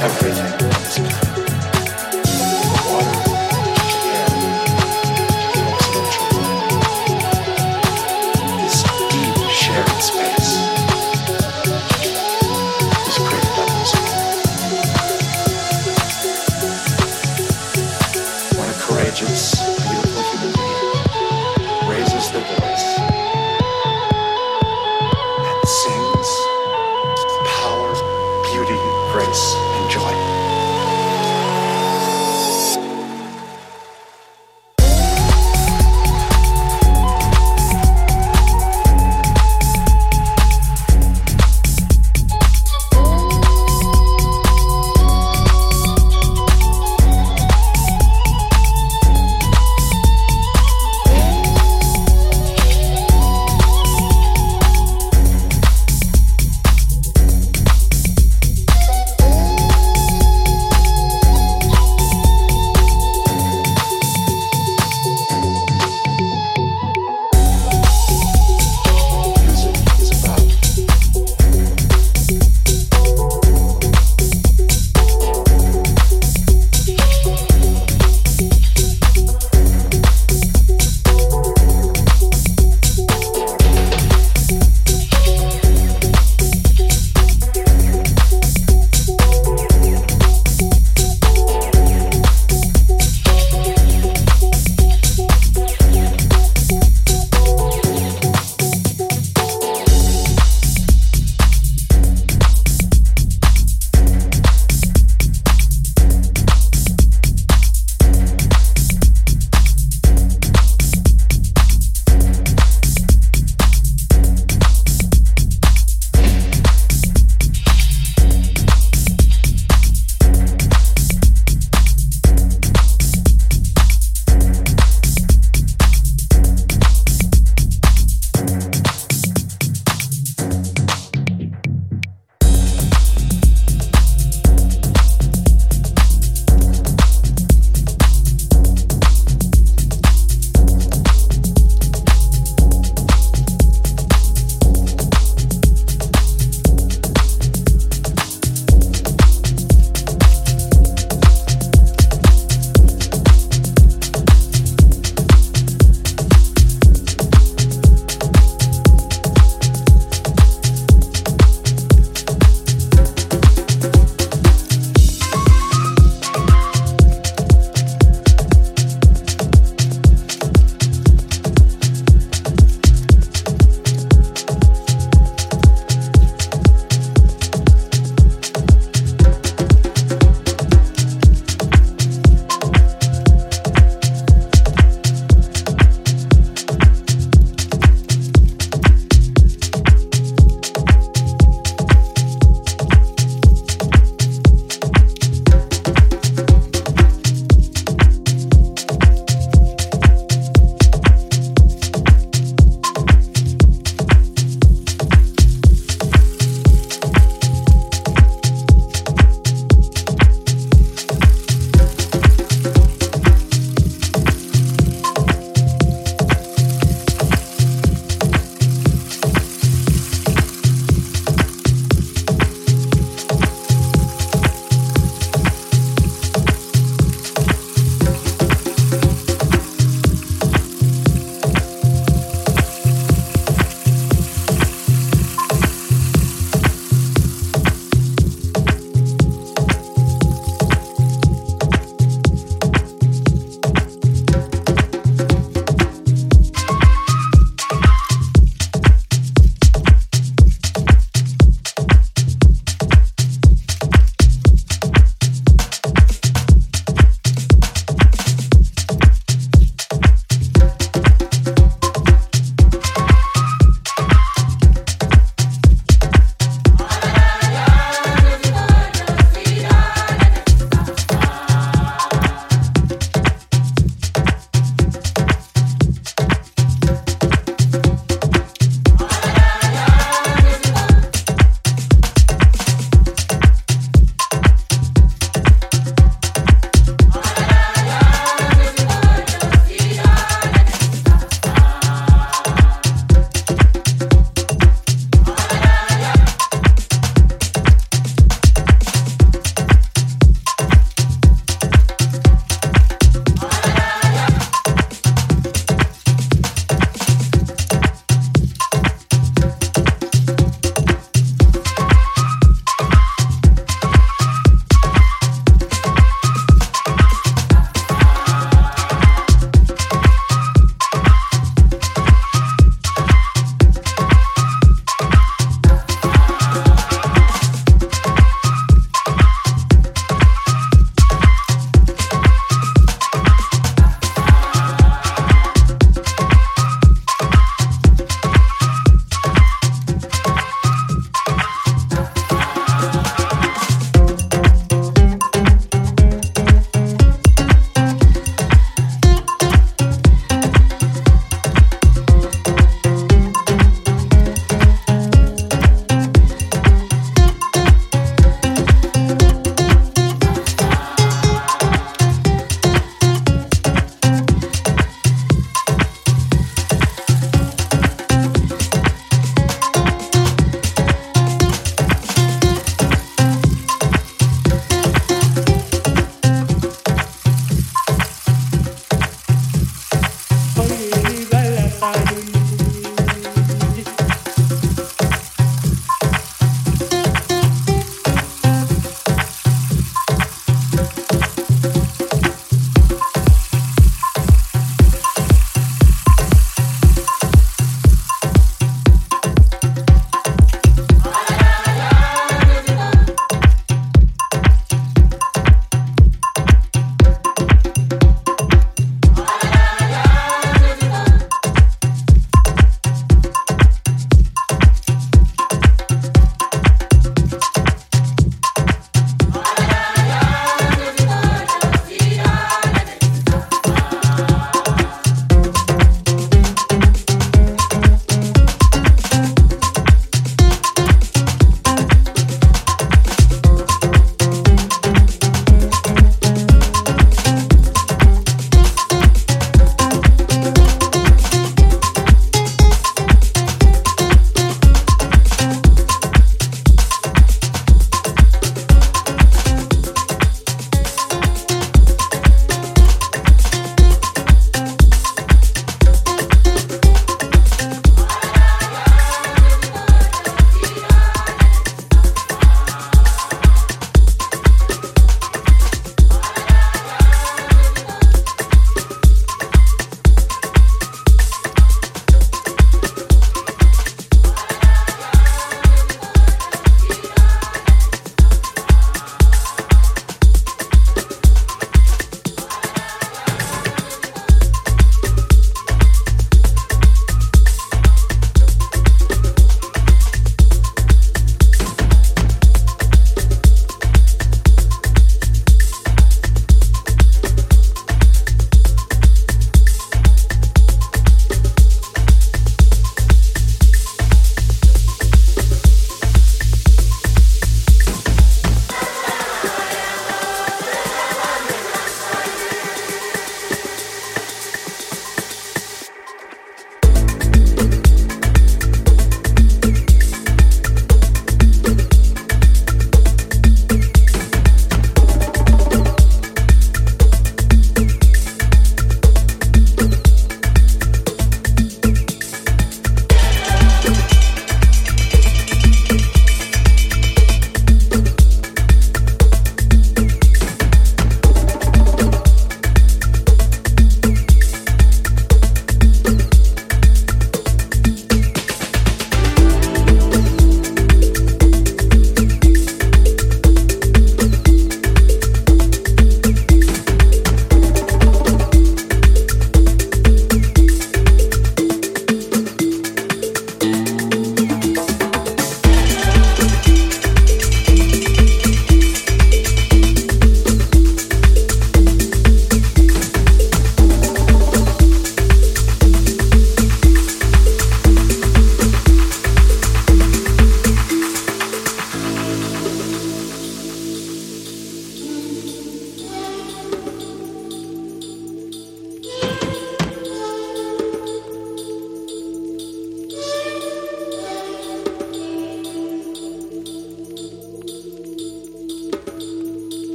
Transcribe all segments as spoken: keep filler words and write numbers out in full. Sings power, beauty, grace, and joy.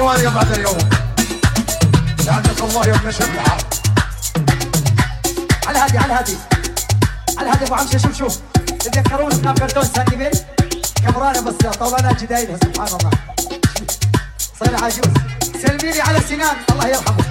الجوال يا بعد اليوم يعزك الله يا ابن شبل العرب. على هادي على هادي على هادي ابو عمشه. شوف شوف تذكرون كان كرتون ساكبين كبرانه بس طولنا جدايلها سبحان الله صير عجوز. سلمي لي على سنان الله يرحمه.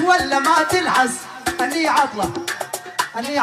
ولا ما تلحس أني عطلة أني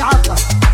عطلة